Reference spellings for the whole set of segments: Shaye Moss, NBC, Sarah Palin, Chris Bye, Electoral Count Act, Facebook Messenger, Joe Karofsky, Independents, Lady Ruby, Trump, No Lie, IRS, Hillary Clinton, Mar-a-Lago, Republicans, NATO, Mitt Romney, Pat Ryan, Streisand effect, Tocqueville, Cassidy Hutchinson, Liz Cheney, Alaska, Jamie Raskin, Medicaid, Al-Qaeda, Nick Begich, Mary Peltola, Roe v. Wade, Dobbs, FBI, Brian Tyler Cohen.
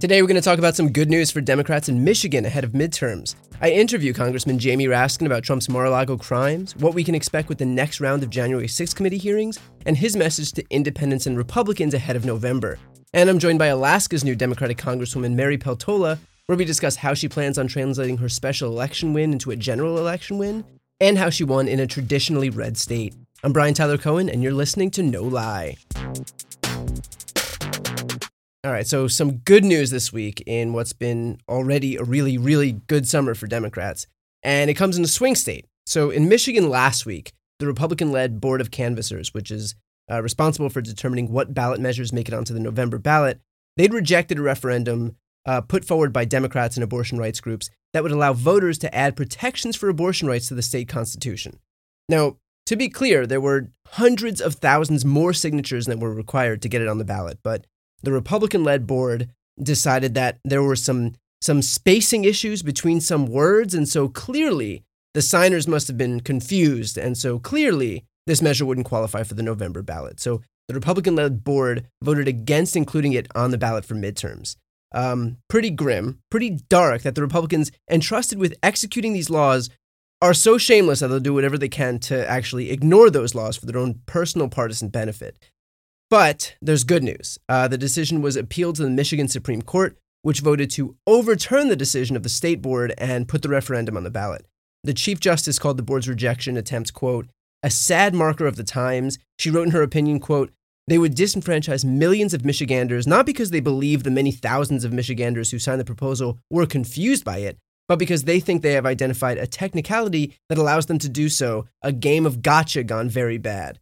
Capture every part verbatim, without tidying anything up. Today, we're going to talk about some good news for Democrats in Michigan ahead of midterms. I interview Congressman Jamie Raskin about Trump's Mar-a-Lago crimes, what we can expect with the next round of January sixth committee hearings, and his message to independents and Republicans ahead of November. And I'm joined by Alaska's new Democratic Congresswoman Mary Peltola, where we discuss how she plans on translating her special election win into a general election win, and how she won in a traditionally red state. I'm Brian Tyler Cohen, and you're listening to No Lie. All right, so some good news this week in what's been already a really, really good summer for Democrats. And it comes in a swing state. So in Michigan last week, the Republican-led Board of Canvassers, which is uh, responsible for determining what ballot measures make it onto the November ballot, they'd rejected a referendum uh, put forward by Democrats and abortion rights groups that would allow voters to add protections for abortion rights to the state constitution. Now, to be clear, there were hundreds of thousands more signatures than were required to get it on the ballot, but the Republican-led board decided that there were some some spacing issues between some words, and so clearly the signers must have been confused, and so clearly this measure wouldn't qualify for the November ballot. So the Republican-led board voted against including it on the ballot for midterms. Um, pretty grim, pretty dark that the Republicans entrusted with executing these laws are so shameless that they'll do whatever they can to actually ignore those laws for their own personal partisan benefit. But there's good news. Uh, the decision was appealed to the Michigan Supreme Court, which voted to overturn the decision of the state board and put the referendum on the ballot. The Chief Justice called the board's rejection attempt, quote, a sad marker of the times. She wrote in her opinion, quote, they would disenfranchise millions of Michiganders, not because they believe the many thousands of Michiganders who signed the proposal were confused by it, but because they think they have identified a technicality that allows them to do so, a game of gotcha gone very bad.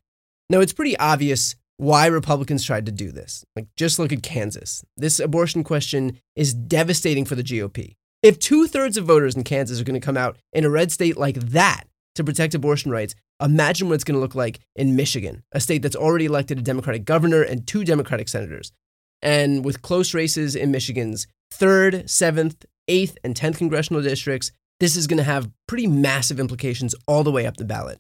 Now, it's pretty obvious why Republicans tried to do this. Like, just look at Kansas. This abortion question is devastating for the G O P. If two-thirds of voters in Kansas are going to come out in a red state like that to protect abortion rights, imagine what it's going to look like in Michigan, a state that's already elected a Democratic governor and two Democratic senators. And with close races in Michigan's third, seventh, eighth, and tenth congressional districts, this is going to have pretty massive implications all the way up the ballot.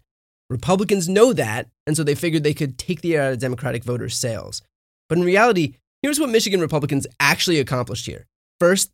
Republicans know that, and so they figured they could take the air out of Democratic voters' sails. But in reality, here's what Michigan Republicans actually accomplished here. First,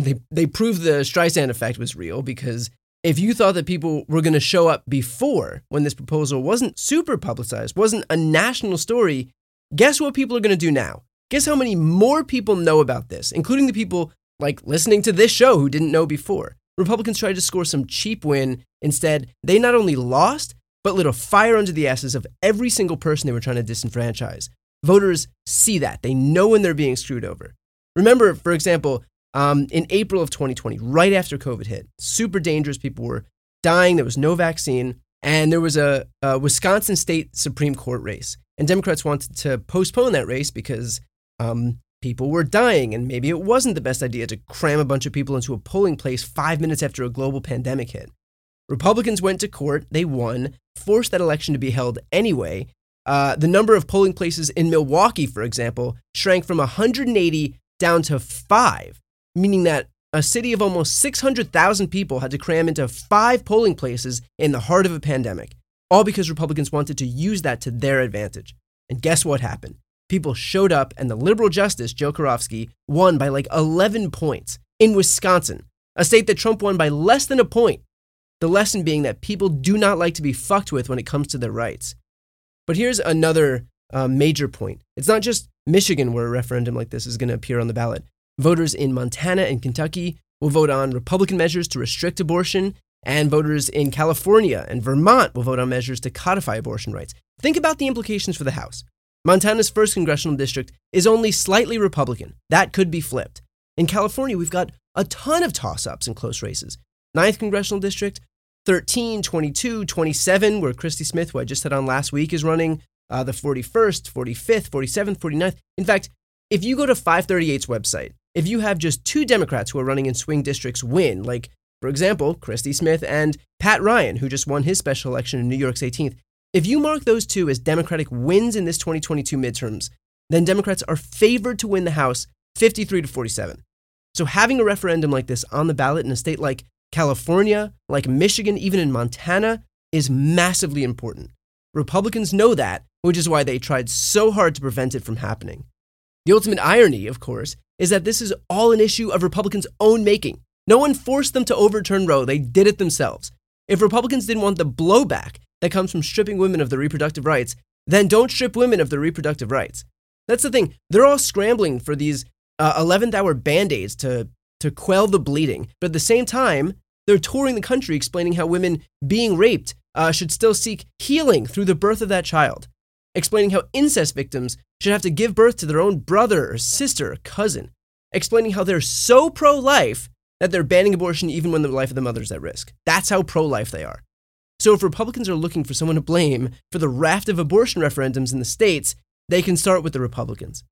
they, they proved the Streisand effect was real, because if you thought that people were going to show up before, when this proposal wasn't super publicized, wasn't a national story, guess what people are going to do now? Guess how many more people know about this, including the people like listening to this show who didn't know before. Republicans tried to score some cheap win. Instead, they not only lost, but lit a fire under the asses of every single person they were trying to disenfranchise. Voters see that. They know when they're being screwed over. Remember, for example, um, in April of twenty twenty, right after COVID hit, super dangerous, people were dying, there was no vaccine, and there was a, a Wisconsin State Supreme Court race. And Democrats wanted to postpone that race because um, people were dying, and maybe it wasn't the best idea to cram a bunch of people into a polling place five minutes after a global pandemic hit. Republicans went to court, they won, forced that election to be held anyway. Uh, the number of polling places in Milwaukee, for example, shrank from one hundred eighty down to five, meaning that a city of almost six hundred thousand people had to cram into five polling places in the heart of a pandemic, all because Republicans wanted to use that to their advantage. And guess what happened? People showed up, and the liberal justice, Joe Karofsky, won by like eleven points in Wisconsin, a state that Trump won by less than a point. The lesson being that people do not like to be fucked with when it comes to their rights. But here's another uh, major point. It's not just Michigan where a referendum like this is going to appear on the ballot. Voters in Montana and Kentucky will vote on Republican measures to restrict abortion, and voters in California and Vermont will vote on measures to codify abortion rights. Think about the implications for the House. Montana's first congressional district is only slightly Republican. That could be flipped. In California, we've got a ton of toss-ups in close races. ninth Congressional District, thirteen, twenty-two, twenty-seven, where Christy Smith, who I just had on last week, is running, uh, the forty-first, forty-fifth, forty-seventh, forty-ninth. In fact, if you go to five thirty-eight's website, if you have just two Democrats who are running in swing districts win, like, for example, Christy Smith and Pat Ryan, who just won his special election in New York's eighteenth, if you mark those two as Democratic wins in this twenty twenty-two midterms, then Democrats are favored to win the House fifty-three to forty-seven. So having a referendum like this on the ballot in a state like California, like Michigan, even in Montana, is massively important. Republicans know that, which is why they tried so hard to prevent it from happening. The ultimate irony, of course, is that this is all an issue of Republicans' own making. No one forced them to overturn Roe. They did it themselves. If Republicans didn't want the blowback that comes from stripping women of their reproductive rights, then don't strip women of their reproductive rights. That's the thing. They're all scrambling for these uh, eleventh hour band-aids to, to quell the bleeding. But at the same time, they're touring the country explaining how women being raped uh, should still seek healing through the birth of that child, explaining how incest victims should have to give birth to their own brother or sister or cousin, explaining how they're so pro-life that they're banning abortion even when the life of the mother is at risk. That's how pro-life they are. So if Republicans are looking for someone to blame for the raft of abortion referendums in the states, they can start with the Republicans.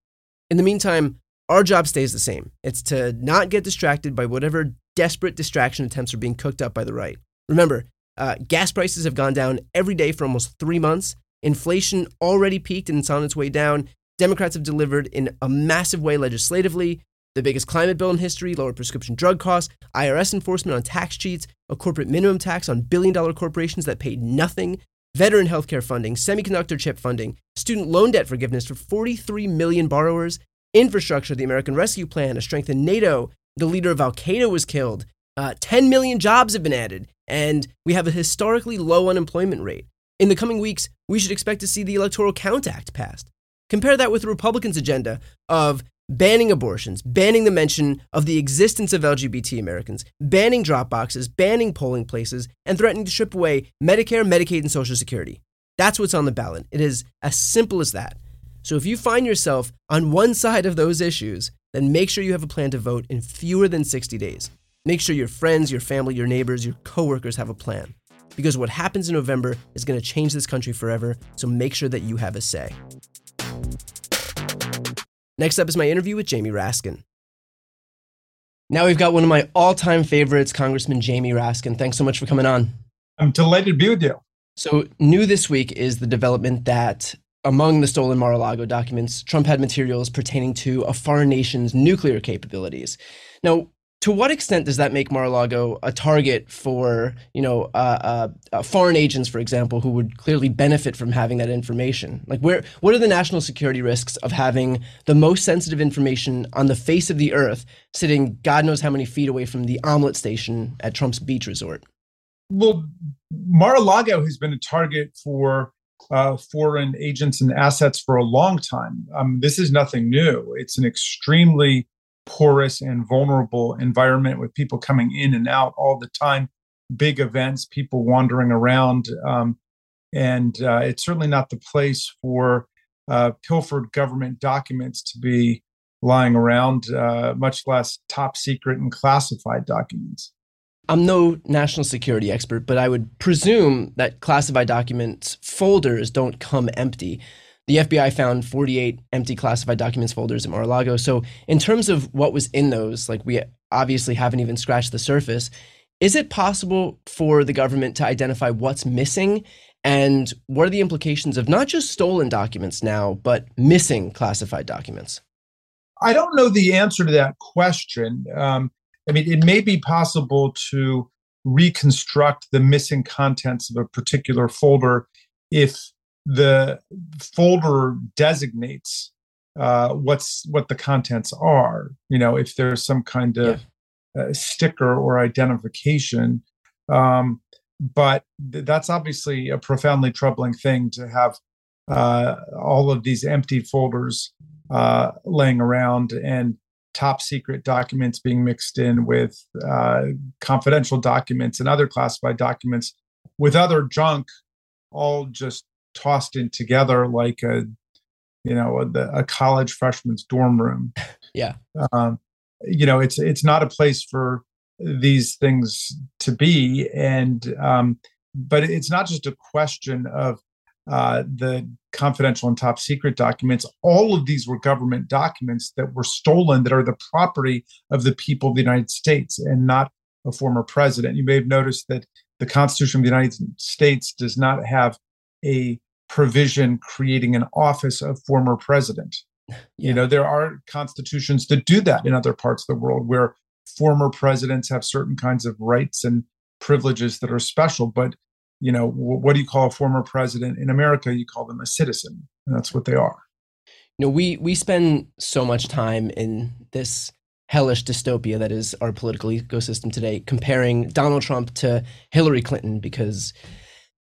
In the meantime, our job stays the same. It's to not get distracted by whatever desperate distraction attempts are being cooked up by the right. Remember, uh, gas prices have gone down every day for almost three months. Inflation already peaked and it's on its way down. Democrats have delivered in a massive way legislatively. The biggest climate bill in history, lower prescription drug costs, I R S enforcement on tax cheats, a corporate minimum tax on billion-dollar corporations that paid nothing, veteran healthcare funding, semiconductor chip funding, student loan debt forgiveness for forty-three million borrowers, infrastructure, the American Rescue Plan, a strengthened NATO, the leader of Al-Qaeda was killed, uh, ten million jobs have been added, and we have a historically low unemployment rate. In the coming weeks, we should expect to see the Electoral Count Act passed. Compare that with the Republicans' agenda of banning abortions, banning the mention of the existence of L G B T Americans, banning drop boxes, banning polling places, and threatening to strip away Medicare, Medicaid, and Social Security. That's what's on the ballot. It is as simple as that. So if you find yourself on one side of those issues, then make sure you have a plan to vote in fewer than sixty days. Make sure your friends, your family, your neighbors, your coworkers have a plan. Because what happens in November is going to change this country forever, so make sure that you have a say. Next up is my interview with Jamie Raskin. Now we've got one of my all-time favorites, Congressman Jamie Raskin. Thanks so much for coming on. I'm delighted to be with you. So new this week is the development that among the stolen Mar-a-Lago documents, Trump had materials pertaining to a foreign nation's nuclear capabilities. Now, to what extent does that make Mar-a-Lago a target for, you know, uh, uh, foreign agents, for example, who would clearly benefit from having that information? Like, where, what are the national security risks of having the most sensitive information on the face of the earth sitting God knows how many feet away from the omelet station at Trump's beach resort? Well, Mar-a-Lago has been a target for uh, foreign agents and assets for a long time. Um, this is nothing new. It's an extremely porous and vulnerable environment with people coming in and out all the time, big events, people wandering around. Um, and uh, it's certainly not the place for uh, pilfered government documents to be lying around, uh, much less top secret and classified documents. I'm no national security expert, but I would presume that classified documents folders don't come empty. The F B I found forty-eight empty classified documents folders at Mar-a-Lago. So in terms of what was in those, like, we obviously haven't even scratched the surface. Is it possible for the government to identify what's missing? And what are the implications of not just stolen documents now, but missing classified documents? I don't know the answer to that question. Um, I mean, it may be possible to reconstruct the missing contents of a particular folder if the folder designates uh, what's what the contents are. You know, if there's some kind of yeah. uh, sticker or identification, um, but th- that's obviously a profoundly troubling thing to have uh, all of these empty folders uh, laying around and top secret documents being mixed in with uh, confidential documents and other classified documents with other junk, all just tossed in together like a, you know, a, a college freshman's dorm room. Yeah. Um, you know, it's it's not a place for these things to be, and um, but it's not just a question of uh, the confidential and top secret documents. All of these were government documents that were stolen, that are the property of the people of the United States and not a former president. You may have noticed that the Constitution of the United States does not have a provision creating an office of former president. Yeah. You know, there are constitutions that do that in other parts of the world where former presidents have certain kinds of rights and privileges that are special. But, you know, what do you call a former president in America? You call them a citizen, and that's what they are. You know, we, we spend so much time in this hellish dystopia that is our political ecosystem today, comparing Donald Trump to Hillary Clinton because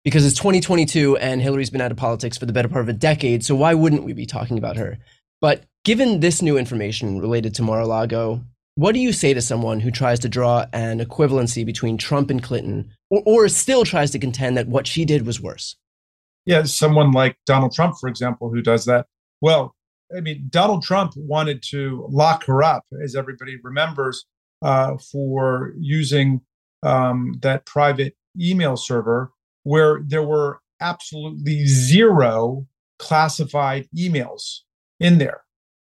because it's twenty twenty-two and Hillary's been out of politics for the better part of a decade, so why wouldn't we be talking about her? But given this new information related to Mar-a-Lago, what do you say to someone who tries to draw an equivalency between Trump and Clinton, or, or still tries to contend that what she did was worse? Yeah, someone like Donald Trump, for example, who does that. Well, I mean, Donald Trump wanted to lock her up, as everybody remembers, uh, for using um, that private email server where there were absolutely zero classified emails in there.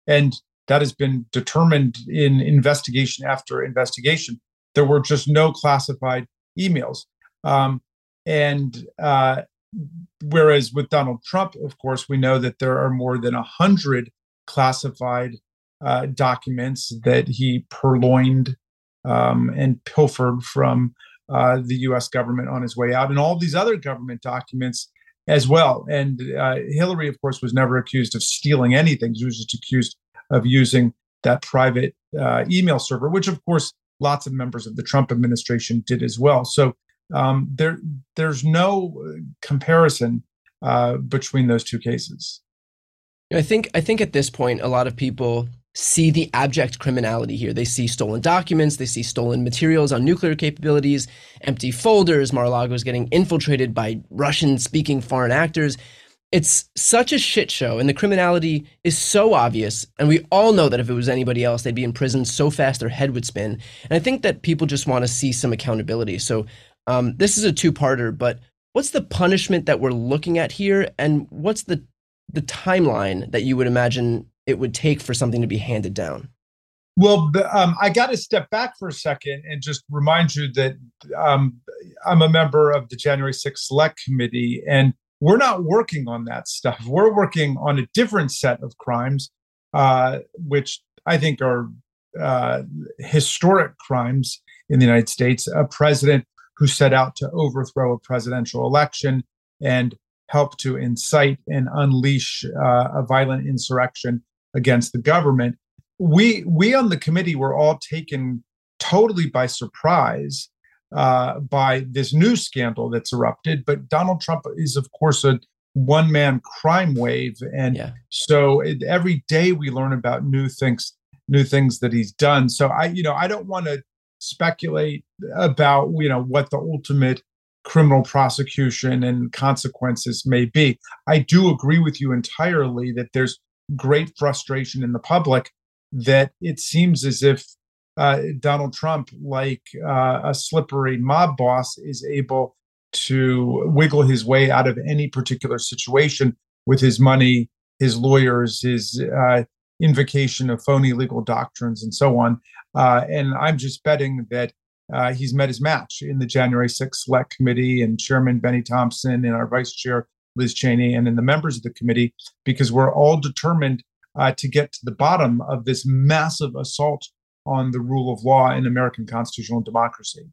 And that has been determined in investigation after investigation. There were just no classified emails. Um, and uh Whereas with Donald Trump, of course, we know that there are more than one hundred classified uh, documents that he purloined um, and pilfered from uh, the U S government on his way out, and all these other government documents as well. And uh, Hillary, of course, was never accused of stealing anything. She was just accused of using that private uh, email server, which, of course, lots of members of the Trump administration did as well. So Um, there, there's no comparison uh, between those two cases. I think, I think at this point, a lot of people see the abject criminality here. They see stolen documents, they see stolen materials on nuclear capabilities, empty folders, Mar-a-Lago is getting infiltrated by Russian-speaking foreign actors. It's such a shit show, and the criminality is so obvious, and we all know that if it was anybody else, they'd be in prison so fast their head would spin. And I think that people just want to see some accountability. So Um, this is a two-parter, but what's the punishment that we're looking at here, and what's the the timeline that you would imagine it would take for something to be handed down? Well, um, I got to step back for a second and just remind you that um, I'm a member of the January sixth Select Committee, and we're not working on that stuff. We're working on a different set of crimes, uh, which I think are uh, historic crimes in the United States. A president who set out to overthrow a presidential election and help to incite and unleash uh, a violent insurrection against the government. We we on the committee were all taken totally by surprise uh, by this new scandal that's erupted. But Donald Trump is, of course, a one-man crime wave. And yeah. so it, every day we learn about new things, new things that he's done. So I, you know, I don't want to speculate about, you know, what the ultimate criminal prosecution and consequences may be. I do agree with you entirely that there's great frustration in the public that it seems as if uh, Donald Trump, like uh, a slippery mob boss, is able to wiggle his way out of any particular situation with his money, his lawyers, his uh, invocation of phony legal doctrines, and so on. Uh, and I'm just betting that uh, he's met his match in the January sixth Select Committee and Chairman Benny Thompson and our Vice Chair Liz Cheney and in the members of the committee, because we're all determined uh, to get to the bottom of this massive assault on the rule of law in American constitutional democracy.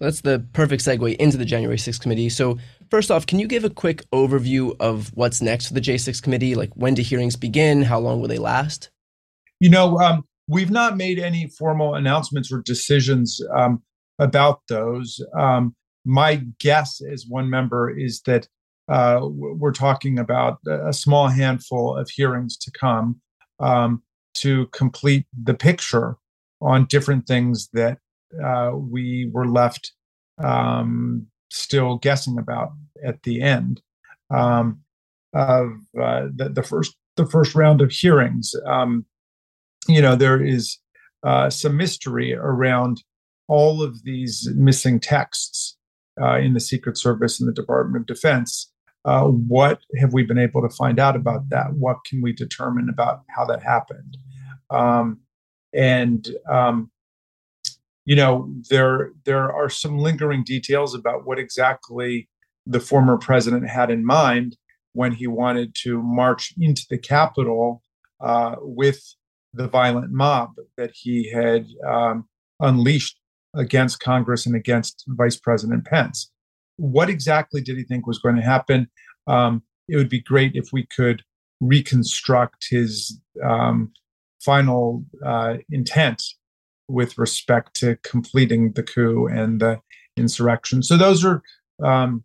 That's the perfect segue into the January sixth Committee. So first off, can you give a quick overview of what's next for the J six Committee? Like, when do hearings begin? How long will they last? You know, um, we've not made any formal announcements or decisions um, about those. Um, my guess as one member is that uh, we're talking about a small handful of hearings to come um, to complete the picture on different things that Uh, we were left um, still guessing about at the end um, of uh, the, the first the first round of hearings. Um, you know, there is uh, some mystery around all of these missing texts uh, in the Secret Service and the Department of Defense. Uh, what have we been able to find out about that? What can we determine about how that happened? Um, and, um, you know, there there are some lingering details about what exactly the former president had in mind when he wanted to march into the Capitol uh, with the violent mob that he had um, unleashed against Congress and against Vice President Pence. What exactly did he think was going to happen? Um, it would be great if we could reconstruct his um, final uh, intent with respect to completing the coup and the insurrection. So those are, um,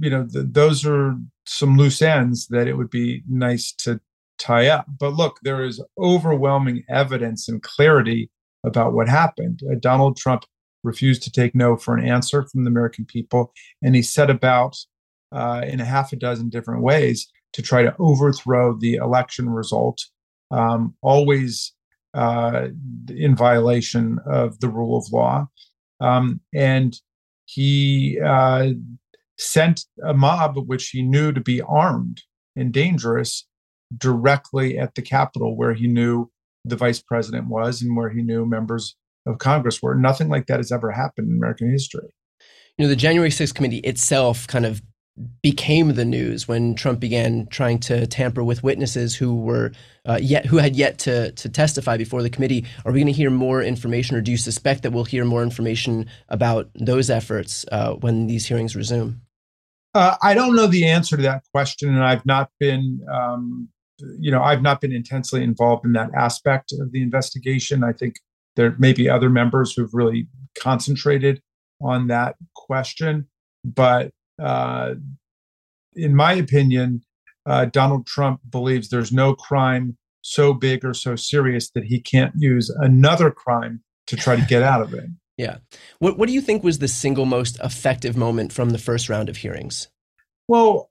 you know, th- those are some loose ends that it would be nice to tie up. But look, there is overwhelming evidence and clarity about what happened. Uh, Donald Trump refused to take no for an answer from the American people. And he set about uh, in a half a dozen different ways to try to overthrow the election result, um, always uh, in violation of the rule of law. Um, and he uh, sent a mob, which he knew to be armed and dangerous, directly at the Capitol, where he knew the vice president was and where he knew members of Congress were. Nothing like that has ever happened in American history. You know, the January sixth Committee itself kind of became the news when Trump began trying to tamper with witnesses who were uh, yet who had yet to to testify before the committee. Are we going to hear more information, or do you suspect that we'll hear more information about those efforts uh, when these hearings resume? Uh, I don't know the answer to that question, and I've not been, um, you know, I've not been intensely involved in that aspect of the investigation. I think there may be other members who've really concentrated on that question. But uh, in my opinion, uh, Donald Trump believes there's no crime so big or so serious that he can't use another crime to try to get out of it. Yeah. What What do you think was the single most effective moment from the first round of hearings? Well,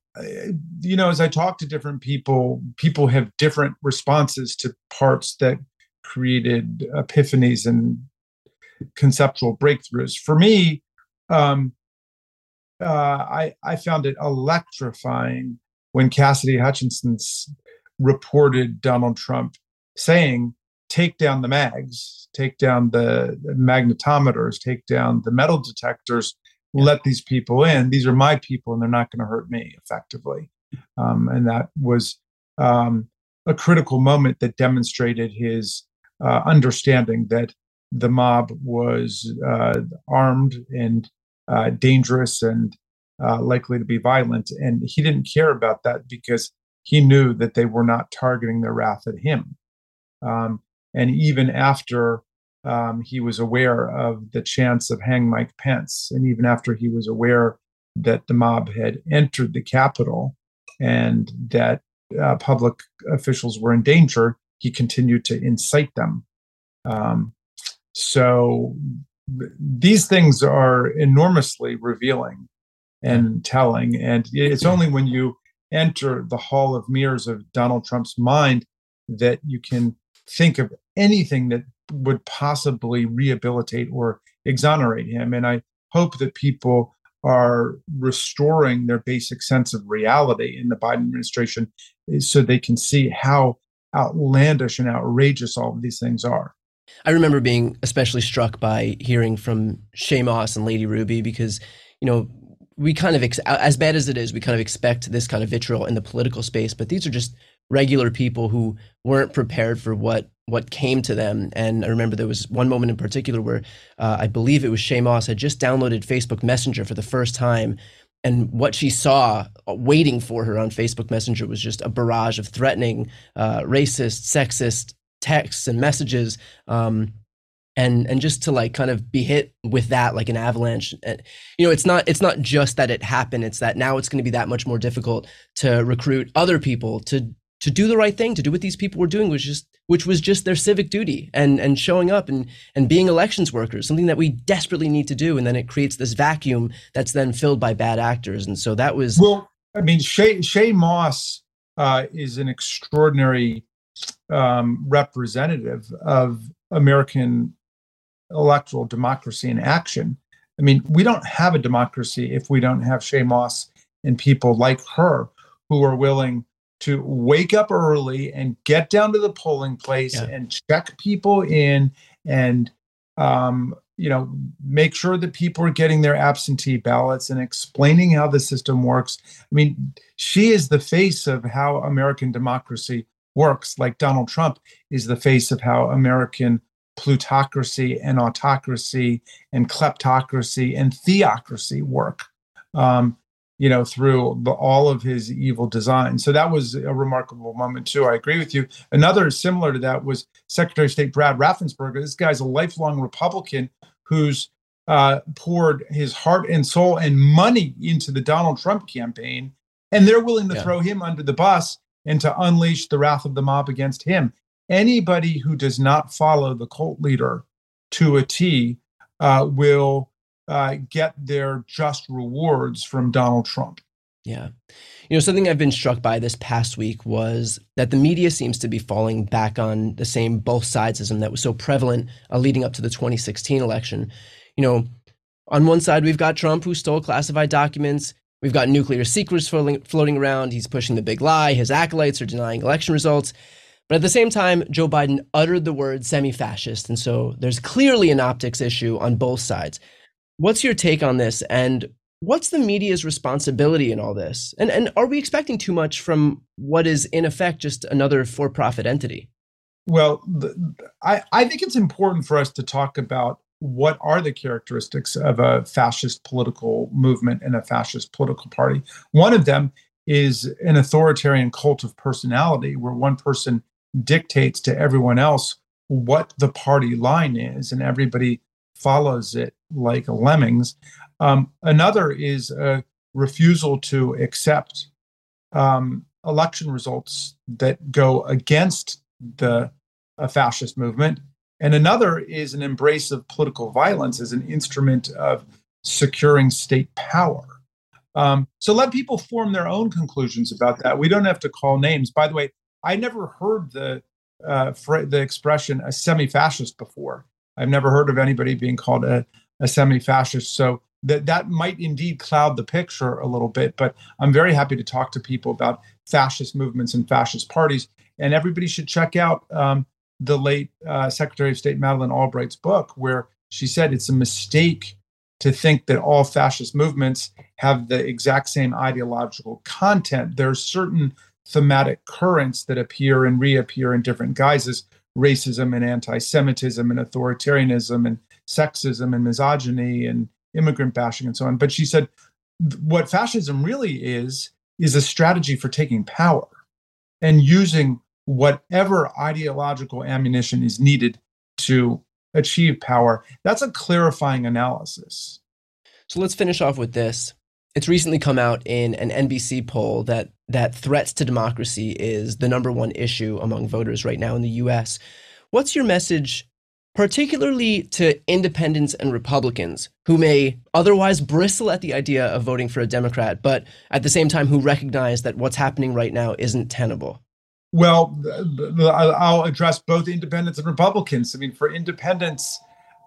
you know, as I talk to different people, people have different responses to parts that created epiphanies and conceptual breakthroughs. For me, um, uh, I, I found it electrifying when Cassidy Hutchinson reported Donald Trump saying, take down the mags, take down the magnetometers, take down the metal detectors, yeah. Let these people in. These are my people and they're not going to hurt me, effectively. Um, and that was um, a critical moment that demonstrated his Uh, understanding that the mob was uh, armed and uh, dangerous and uh, likely to be violent. And he didn't care about that because he knew that they were not targeting their wrath at him. Um, and even after um, he was aware of the chance of hang Mike Pence, and even after he was aware that the mob had entered the Capitol and that uh, public officials were in danger, he continued to incite them. Um, so th- these things are enormously revealing and telling. And it's only when you enter the hall of mirrors of Donald Trump's mind that you can think of anything that would possibly rehabilitate or exonerate him. And I hope that people are restoring their basic sense of reality in the Biden administration so they can see how outlandish and outrageous all of these things are. I remember being especially struck by hearing from Shaye Moss and Lady Ruby because, you know, we kind of, ex- as bad as it is, we kind of expect this kind of vitriol in the political space, but these are just regular people who weren't prepared for what what came to them. And I remember there was one moment in particular where uh, I believe it was Shaye Moss had just downloaded Facebook Messenger for the first time. And what she saw waiting for her on Facebook Messenger was just a barrage of threatening, uh, racist, sexist texts and messages. Um, and and just to like kind of be hit with that like an avalanche. And, you know, it's not it's not just that it happened. It's that now it's going to be that much more difficult to recruit other people to to do the right thing, to do what these people were doing, which just which was just their civic duty and and showing up and and being elections workers, something that we desperately need to do. And then it creates this vacuum that's then filled by bad actors. And so that was... Well, I mean, Shaye, Shaye Moss uh, is an extraordinary um, representative of American electoral democracy in action. I mean, we don't have a democracy if we don't have Shaye Moss in people like her who are willing to wake up early and get down to the polling place yeah. and check people in and, um, you know, make sure that people are getting their absentee ballots and explaining how the system works. I mean, she is the face of how American democracy works, like Donald Trump is the face of how American plutocracy and autocracy and kleptocracy and theocracy work, um, you know, through the, all of his evil design. So that was a remarkable moment, too. I agree with you. Another similar to that was Secretary of State Brad Raffensperger. This guy's a lifelong Republican who's uh, poured his heart and soul and money into the Donald Trump campaign, and they're willing to yeah. throw him under the bus and to unleash the wrath of the mob against him. Anybody who does not follow the cult leader to a T uh, will uh, get their just rewards from Donald Trump. Yeah. You know, something I've been struck by this past week was that the media seems to be falling back on the same both sidesism that was so prevalent uh, leading up to the twenty sixteen election. You know, on one side, we've got Trump, who stole classified documents. We've got nuclear secrets floating around. He's pushing the big lie. His acolytes are denying election results. But at the same time, Joe Biden uttered the word semi-fascist. And so there's clearly an optics issue on both sides. What's your take on this? And what's the media's responsibility in all this? And, and are we expecting too much from what is, in effect, just another for-profit entity? Well, the, I, I think it's important for us to talk about what are the characteristics of a fascist political movement and a fascist political party. One of them is an authoritarian cult of personality where one person dictates to everyone else what the party line is, and everybody follows it like lemmings. Um, another is a refusal to accept um, election results that go against the a fascist movement. And another is an embrace of political violence as an instrument of securing state power. Um, so let people form their own conclusions about that. We don't have to call names. By the way, I never heard the uh, fr- the expression a semi-fascist before. I've never heard of anybody being called a, a semi-fascist. So that that might indeed cloud the picture a little bit. But I'm very happy to talk to people about fascist movements and fascist parties. And everybody should check out um, the late uh, Secretary of State Madeleine Albright's book, where she said it's a mistake to think that all fascist movements have the exact same ideological content. There are certain thematic currents that appear and reappear in different guises: racism and anti-Semitism and authoritarianism and sexism and misogyny and immigrant bashing and so on. But she said what fascism really is, is a strategy for taking power and using whatever ideological ammunition is needed to achieve power. That's a clarifying analysis. So let's finish off with this. It's recently come out in an N B C poll that that threats to democracy is the number one issue among voters right now in the U S. What's your message, particularly to independents and Republicans who may otherwise bristle at the idea of voting for a Democrat, but at the same time who recognize that what's happening right now isn't tenable? Well, I'll address both independents and Republicans. I mean, for independents,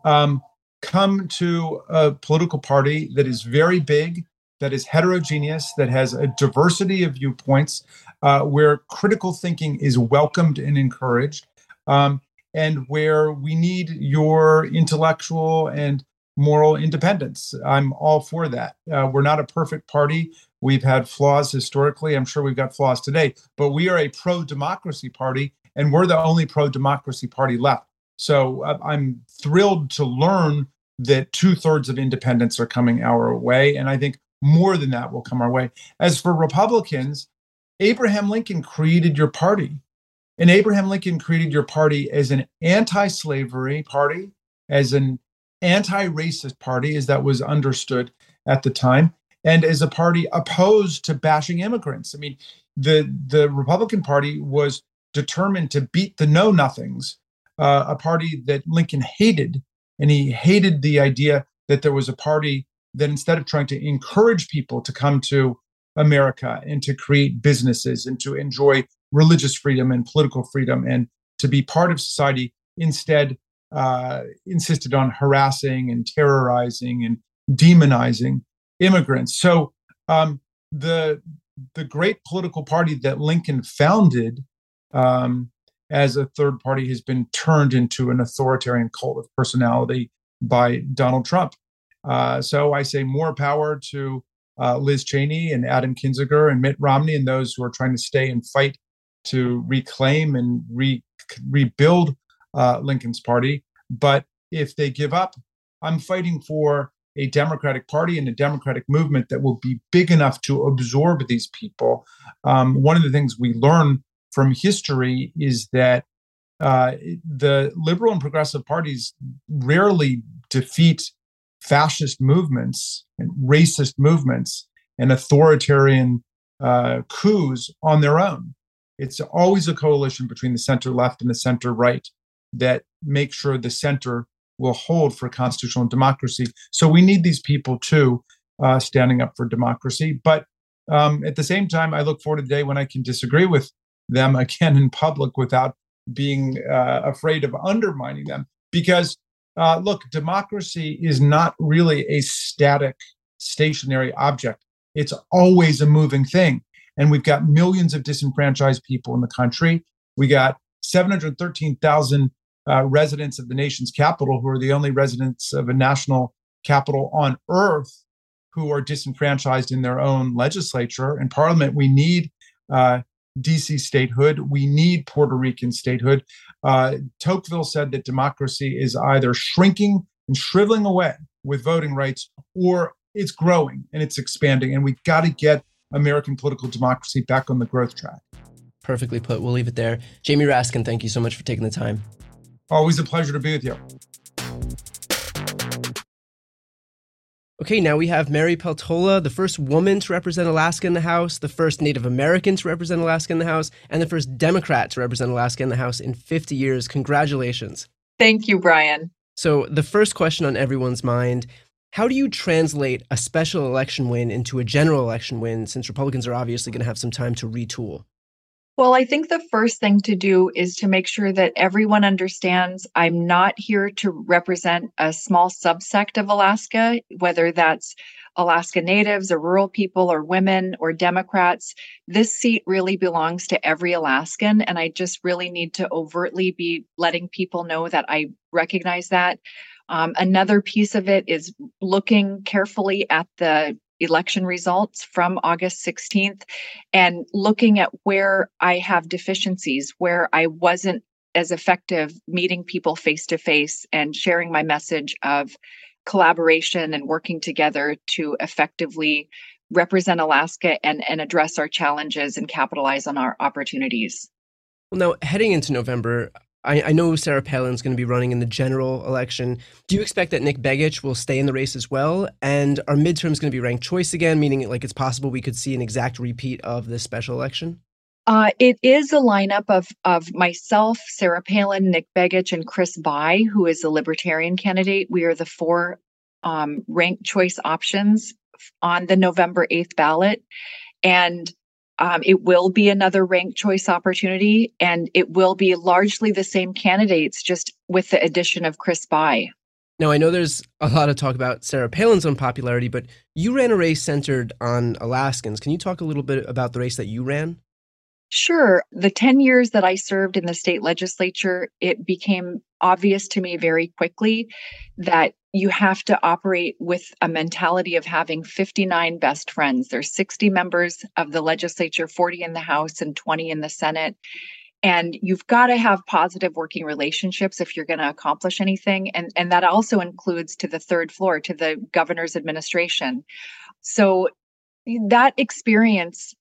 um, come to a political party that is very big, that is heterogeneous, that has a diversity of viewpoints, uh, where critical thinking is welcomed and encouraged, um, and where we need your intellectual and moral independence. I'm all for that. Uh, we're not a perfect party. We've had flaws historically. I'm sure we've got flaws today, but we are a pro-democracy party, and we're the only pro-democracy party left. So uh, I'm thrilled to learn that two-thirds of independents are coming our way, and I think more than that will come our way. As for Republicans, Abraham Lincoln created your party, and Abraham Lincoln created your party as an anti-slavery party, as an anti-racist party, as that was understood at the time, and as a party opposed to bashing immigrants. I mean, the, the Republican Party was determined to beat the know-nothings, uh, a party that Lincoln hated. And he hated the idea that there was a party that, instead of trying to encourage people to come to America and to create businesses and to enjoy religious freedom and political freedom and to be part of society, instead uh, insisted on harassing and terrorizing and demonizing immigrants. So um, the the great political party that Lincoln founded um, as a third party has been turned into an authoritarian cult of personality by Donald Trump. Uh, so I say more power to uh, Liz Cheney and Adam Kinzinger and Mitt Romney and those who are trying to stay and fight to reclaim and re- rebuild uh, Lincoln's party. But if they give up, I'm fighting for a Democratic Party and a Democratic movement that will be big enough to absorb these people. Um, one of the things we learn from history is that uh, the liberal and progressive parties rarely defeat fascist movements and racist movements and authoritarian uh, coups on their own. It's always a coalition between the center left and the center right that make sure the center will hold for constitutional democracy. So we need these people too, uh, standing up for democracy. But um, at the same time, I look forward to the day when I can disagree with them again in public without being uh, afraid of undermining them. Because uh, look, democracy is not really a static, stationary object. It's always a moving thing. And we've got millions of disenfranchised people in the country. We got seven hundred thirteen thousand uh, residents of the nation's capital who are the only residents of a national capital on earth who are disenfranchised in their own legislature and parliament. We need uh, D C statehood. We need Puerto Rican statehood. Uh, Tocqueville said that democracy is either shrinking and shriveling away with voting rights, or it's growing and it's expanding. And we've got to get American political democracy back on the growth track. Perfectly put. We'll leave it there. Jamie Raskin, thank you so much for taking the time. Always a pleasure to be with you. Okay, now we have Mary Peltola, the first woman to represent Alaska in the House, the first Native American to represent Alaska in the House, and the first Democrat to represent Alaska in the House in fifty years. Congratulations. Thank you, Brian. So the first question on everyone's mind: how do you translate a special election win into a general election win, since Republicans are obviously going to have some time to retool? Well, I think the first thing to do is to make sure that everyone understands I'm not here to represent a small subsect of Alaska, whether that's Alaska natives or rural people or women or Democrats. This seat really belongs to every Alaskan. And I just really need to overtly be letting people know that I recognize that. Um, another piece of it is looking carefully at the election results from August sixteenth and looking at where I have deficiencies, where I wasn't as effective meeting people face to face and sharing my message of collaboration and working together to effectively represent Alaska and, and address our challenges and capitalize on our opportunities. Well, now heading into November, I, I know Sarah Palin's going to be running in the general election. Do you expect that Nick Begich will stay in the race as well? And are midterms going to be ranked choice again, meaning like it's possible we could see an exact repeat of this special election? Uh, it is a lineup of of myself, Sarah Palin, Nick Begich, and Chris Bye, who is the Libertarian candidate. We are the four um, ranked choice options on the November eighth ballot. And Um, it will be another ranked choice opportunity, and it will be largely the same candidates, just with the addition of Chris Bye. Now, I know there's a lot of talk about Sarah Palin's unpopularity, but you ran a race centered on Alaskans. Can you talk a little bit about the race that you ran? Sure. The ten years that I served in the state legislature, it became obvious to me very quickly that you have to operate with a mentality of having fifty-nine best friends. There's sixty members of the legislature, forty in the House and twenty in the Senate. And you've got to have positive working relationships if you're going to accomplish anything. And, and that also includes to the third floor, to the governor's administration. So that experience,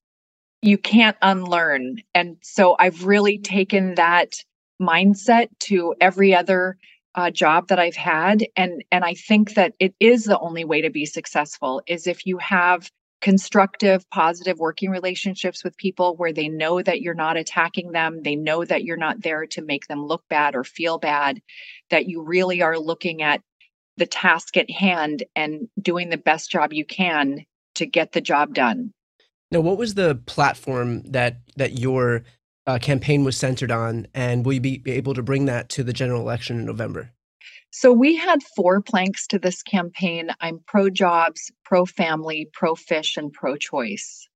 you can't unlearn. And so I've really taken that mindset to every other Uh, job that I've had. And, and I think that it is the only way to be successful is if you have constructive, positive working relationships with people where they know that you're not attacking them. They know that you're not there to make them look bad or feel bad, that you really are looking at the task at hand and doing the best job you can to get the job done. Now, what was the platform that, that your Uh, campaign was centered on, and will you be able to bring that to the general election in November? So we had four planks to this campaign. I'm pro-jobs, pro-family, pro-fish, and pro-choice.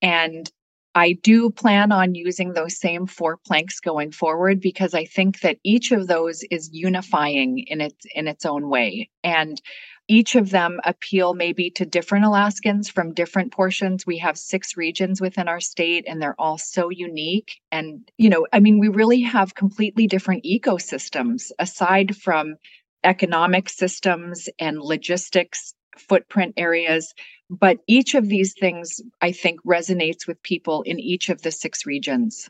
And I do plan on using those same four planks going forward, because I think that each of those is unifying in its in its own way. And each of them appeal maybe to different Alaskans from different portions. We have six regions within our state, and they're all so unique. And, you know, I mean, we really have completely different ecosystems aside from economic systems and logistics footprint areas. But each of these things, I think, resonates with people in each of the six regions.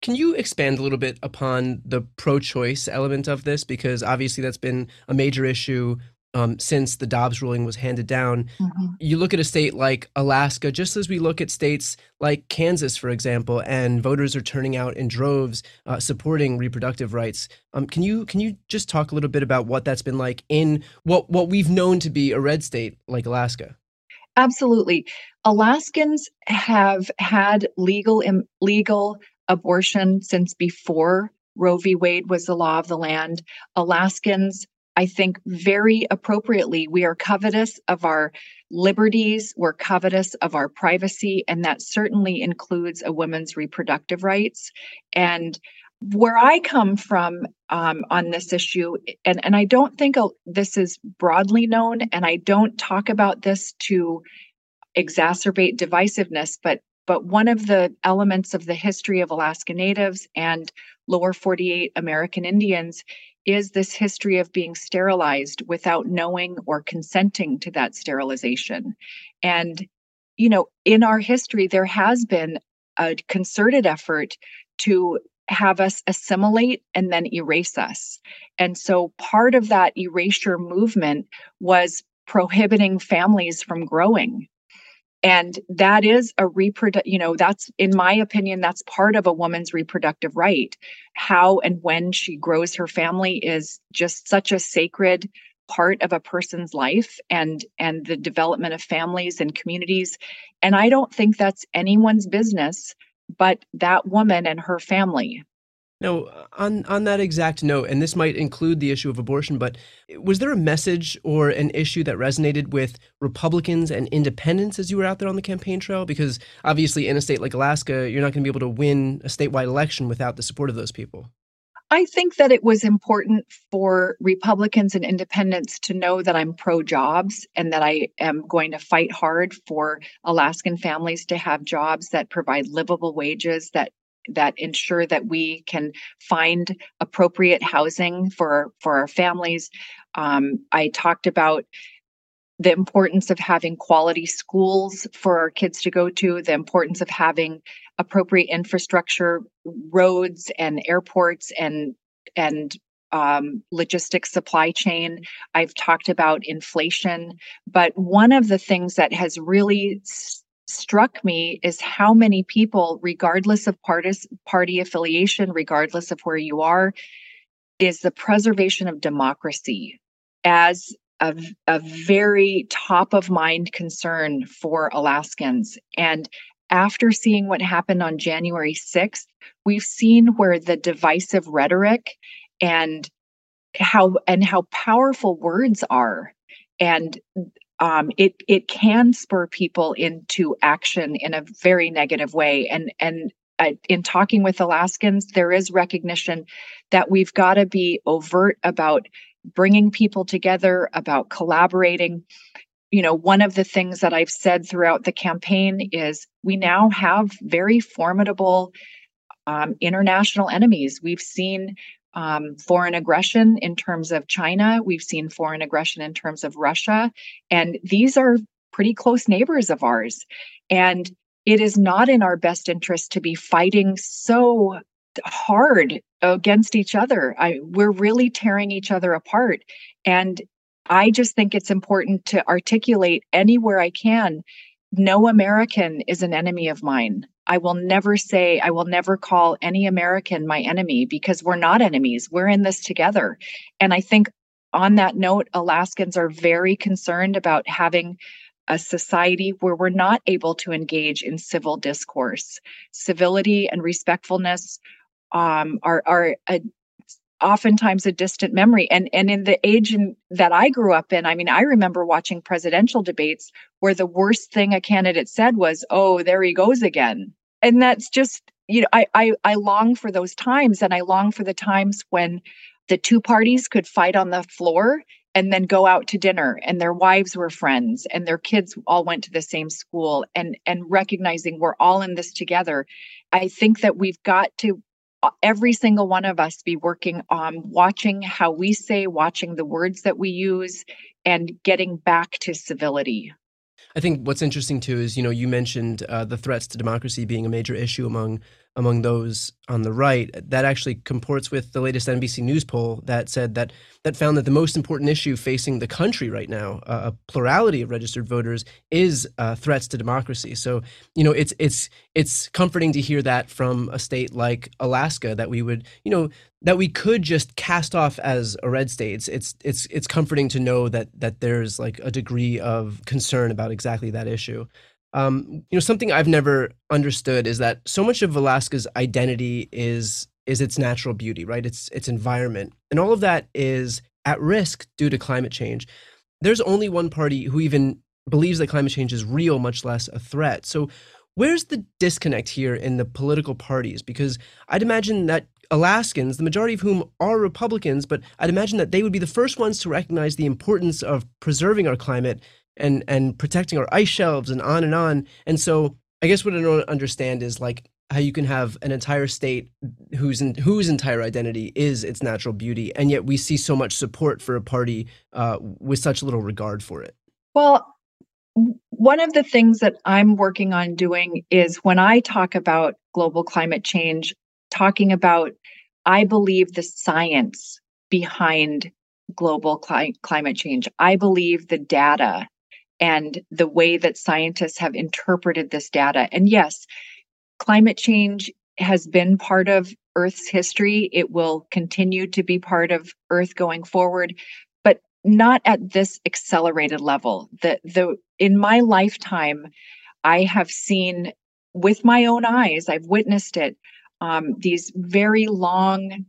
Can you expand a little bit upon the pro-choice element of this? Because obviously that's been a major issue Um, since the Dobbs ruling was handed down. Mm-hmm. You look at a state like Alaska, just as we look at states like Kansas, for example, and voters are turning out in droves uh, supporting reproductive rights. Um, can you can you just talk a little bit about what that's been like in what what we've known to be a red state like Alaska? Absolutely. Alaskans have had legal im- legal abortion since before Roe v. Wade was the law of the land. Alaskans, I think very appropriately, we are covetous of our liberties, we're covetous of our privacy, and that certainly includes a woman's reproductive rights. And where I come from um, on this issue, and, and I don't think this is broadly known, and I don't talk about this to exacerbate divisiveness, but But one of the elements of the history of Alaska Natives and lower forty-eight American Indians is this history of being sterilized without knowing or consenting to that sterilization. And, you know, in our history, there has been a concerted effort to have us assimilate and then erase us. And so part of that erasure movement was prohibiting families from growing. And that is a reproductive, you know, that's, in my opinion, that's part of a woman's reproductive right. How and when she grows her family is just such a sacred part of a person's life and, and the development of families and communities. And I don't think that's anyone's business but that woman and her family. Now, on, on that exact note, and this might include the issue of abortion, but was there a message or an issue that resonated with Republicans and independents as you were out there on the campaign trail? Because obviously in a state like Alaska, you're not going to be able to win a statewide election without the support of those people. I think that it was important for Republicans and independents to know that I'm pro-jobs and that I am going to fight hard for Alaskan families to have jobs that provide livable wages, that that ensure that we can find appropriate housing for, for our families. Um, I talked about the importance of having quality schools for our kids to go to, the importance of having appropriate infrastructure, roads and airports and and um, logistics supply chain. I've talked about inflation. But one of the things that has really st- struck me is how many people, regardless of partis- party affiliation, regardless of where you are, is the preservation of democracy as a, a very top of mind concern for Alaskans. And after seeing what happened on January sixth, we've seen where the divisive rhetoric and how and how powerful words are, and Um, it it can spur people into action in a very negative way. And and uh, in talking with Alaskans, there is recognition that we've got to be overt about bringing people together, about collaborating. You know, one of the things that I've said throughout the campaign is we now have very formidable um, international enemies. We've seen Um, foreign aggression in terms of China. We've seen foreign aggression in terms of Russia. And these are pretty close neighbors of ours. And it is not in our best interest to be fighting so hard against each other. I, we're really tearing each other apart. And I just think it's important to articulate anywhere I can, no American is an enemy of mine. I will never say, I will never call any American my enemy, because we're not enemies. We're in this together. And I think on that note, Alaskans are very concerned about having a society where we're not able to engage in civil discourse. Civility and respectfulness um, are, are a oftentimes a distant memory. And and in the age in, that I grew up in, I mean, I remember watching presidential debates where the worst thing a candidate said was, oh, there he goes again. And that's just, you know, I I, I long for those times, and I long for the times when the two parties could fight on the floor and then go out to dinner, and their wives were friends, and their kids all went to the same school, and and recognizing we're all in this together. I think that we've got to, every single one of us, be working on watching how we say, watching the words that we use, and getting back to civility. I think what's interesting too is, you know, you mentioned uh, the threats to democracy being a major issue among among those on the right. That actually comports with the latest N B C News poll that said that that found that the most important issue facing the country right now, uh, a plurality of registered voters, is uh, threats to democracy. So, you know, it's it's it's comforting to hear that from a state like Alaska that we would, you know, that we could just cast off as a red state. It's it's it's, it's comforting to know that that there's like a degree of concern about exactly that issue. Um, you know, something I've never understood is that so much of Alaska's identity is is its natural beauty, right? It's its environment. And all of that is at risk due to climate change. There's only one party who even believes that climate change is real, much less a threat. So where's the disconnect here in the political parties? Because I'd imagine that Alaskans, the majority of whom are Republicans, but I'd imagine that they would be the first ones to recognize the importance of preserving our climate and and protecting our ice shelves and on and on. And so I guess what I don't understand is like how you can have an entire state whose whose entire identity is its natural beauty, and yet we see so much support for a party uh, with such little regard for it. Well, one of the things that I'm working on doing is, when I talk about global climate change, talking about, I believe, the science behind global cli- climate change. I believe the data and the way that scientists have interpreted this data. And yes, climate change has been part of Earth's history. It will continue to be part of Earth going forward, but not at this accelerated level. The, the, in my lifetime, I have seen with my own eyes, I've witnessed it, um, these very long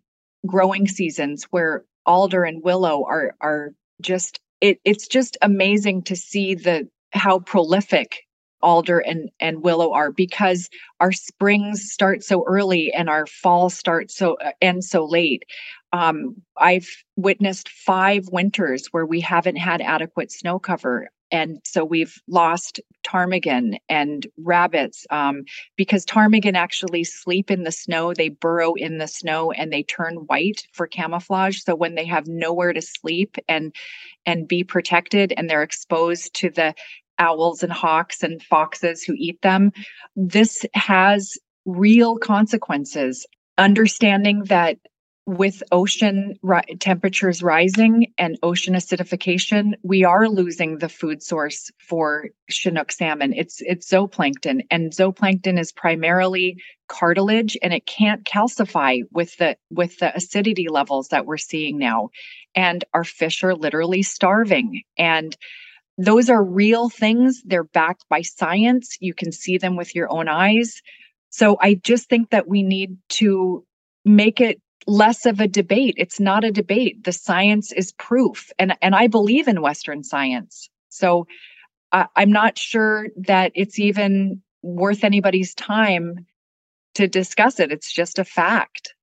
growing seasons where alder and willow are are just it it's just amazing to see the how prolific alder and and willow are, because our springs start so early and our fall starts so and so late. Um, I've witnessed five winters where we haven't had adequate snow cover, and so we've lost ptarmigan and rabbits, um, because ptarmigan actually sleep in the snow. They burrow in the snow and they turn white for camouflage. So when they have nowhere to sleep and and be protected, and they're exposed to the owls and hawks and foxes who eat them, this has real consequences. Understanding that with ocean ri- temperatures rising and ocean acidification, we are losing the food source for Chinook salmon. It's it's zooplankton, and zooplankton is primarily cartilage, and it can't calcify with the with the acidity levels that we're seeing now. And our fish are literally starving. And those are real things. They're backed by science. You can see them with your own eyes. So I just think that we need to make it less of a debate. It's not a debate. The science is proof. And, and I believe in Western science. So uh, I'm not sure that it's even worth anybody's time to discuss it. It's just a fact.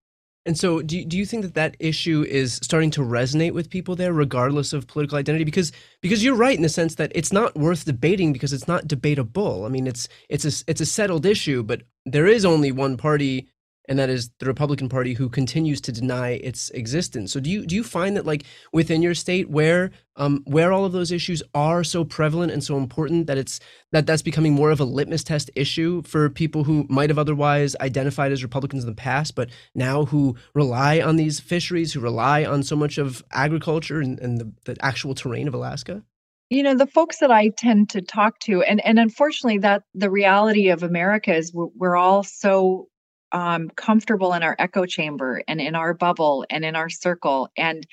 And so do, do you think that that issue is starting to resonate with people there, regardless of political identity? Because because you're right in the sense that it's not worth debating because it's not debatable. I mean, it's it's a, it's a settled issue, but there is only one party, and that is the Republican Party, who continues to deny its existence. So do you do you find that, like, within your state, where um, where all of those issues are so prevalent and so important that it's that that's becoming more of a litmus test issue for people who might have otherwise identified as Republicans in the past, but now who rely on these fisheries, who rely on so much of agriculture and, and the, the actual terrain of Alaska? You know, the folks that I tend to talk to, and, and unfortunately, that the reality of America is we're, we're all so Um, comfortable in our echo chamber and in our bubble and in our circle. And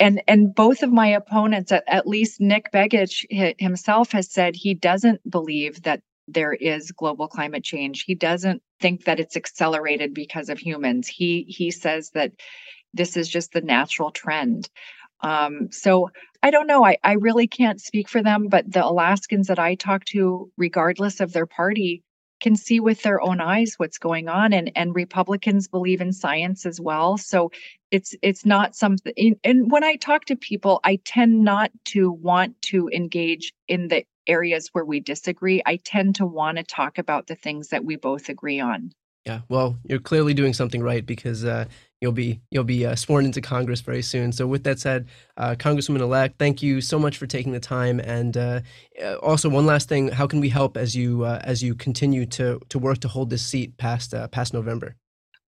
and and both of my opponents, at, at least Nick Begich himself, has said he doesn't believe that there is global climate change. He doesn't think that it's accelerated because of humans. He he says that this is just the natural trend. Um, so I don't know. I, I really can't speak for them, but the Alaskans that I talk to, regardless of their party, can see with their own eyes what's going on. And, and Republicans believe in science as well. So it's it's not something. And when I talk to people, I tend not to want to engage in the areas where we disagree. I tend to want to talk about the things that we both agree on. Yeah, well, you're clearly doing something right, because uh, you'll be you'll be uh, sworn into Congress very soon. So with that said, uh, Congresswoman-elect, thank you so much for taking the time. And uh, also, one last thing: how can we help as you uh, as you continue to to work to hold this seat past uh, past November?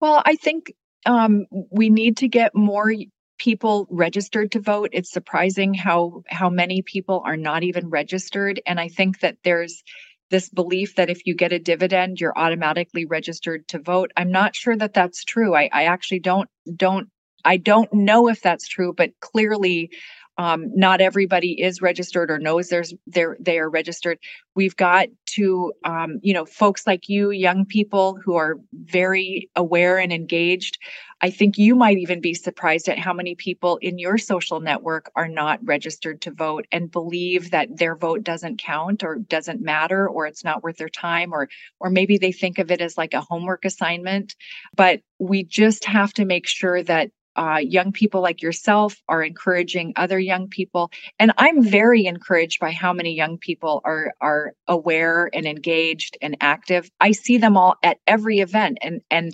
Well, I think um, we need to get more people registered to vote. It's surprising how how many people are not even registered, and I think that there's this belief that if you get a dividend, you're automatically registered to vote. I'm not sure that that's true. I, I actually don't don't I don't know if that's true, but clearly, um, not everybody is registered or knows there's they're they are registered. We've got to um, you know, folks like you, young people who are very aware and engaged. I think you might even be surprised at how many people in your social network are not registered to vote and believe that their vote doesn't count or doesn't matter, or it's not worth their time, or or maybe they think of it as like a homework assignment. But we just have to make sure that Uh, young people like yourself are encouraging other young people. And I'm very encouraged by how many young people are are aware and engaged and active. I see them all at every event. And, and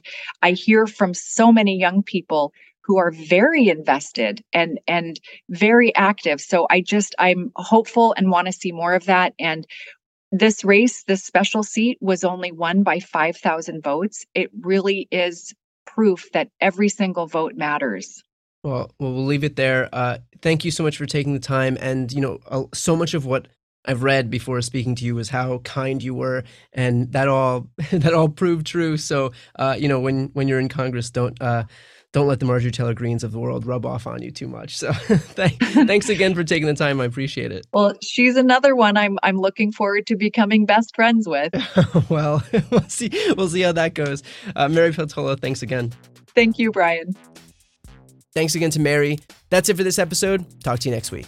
I hear from so many young people who are very invested and, and very active. So I just, I'm hopeful and want to see more of that. And this race, this special seat, was only won by five thousand votes. It really is proof that every single vote matters. Well, well, we'll leave it there. Uh, thank you so much for taking the time. And, you know, uh, so much of what I've read before speaking to you is how kind you were, and that all that all proved true. So, uh, you know, when when you're in Congress, don't uh, don't let the Marjorie Taylor Greens of the world rub off on you too much. So, th- thanks again for taking the time. I appreciate it. Well, she's another one I'm I'm looking forward to becoming best friends with. Well, we'll see we'll see how that goes. Uh, Mary Peltola, thanks again. Thank you, Brian. Thanks again to Mary. That's it for this episode. Talk to you next week.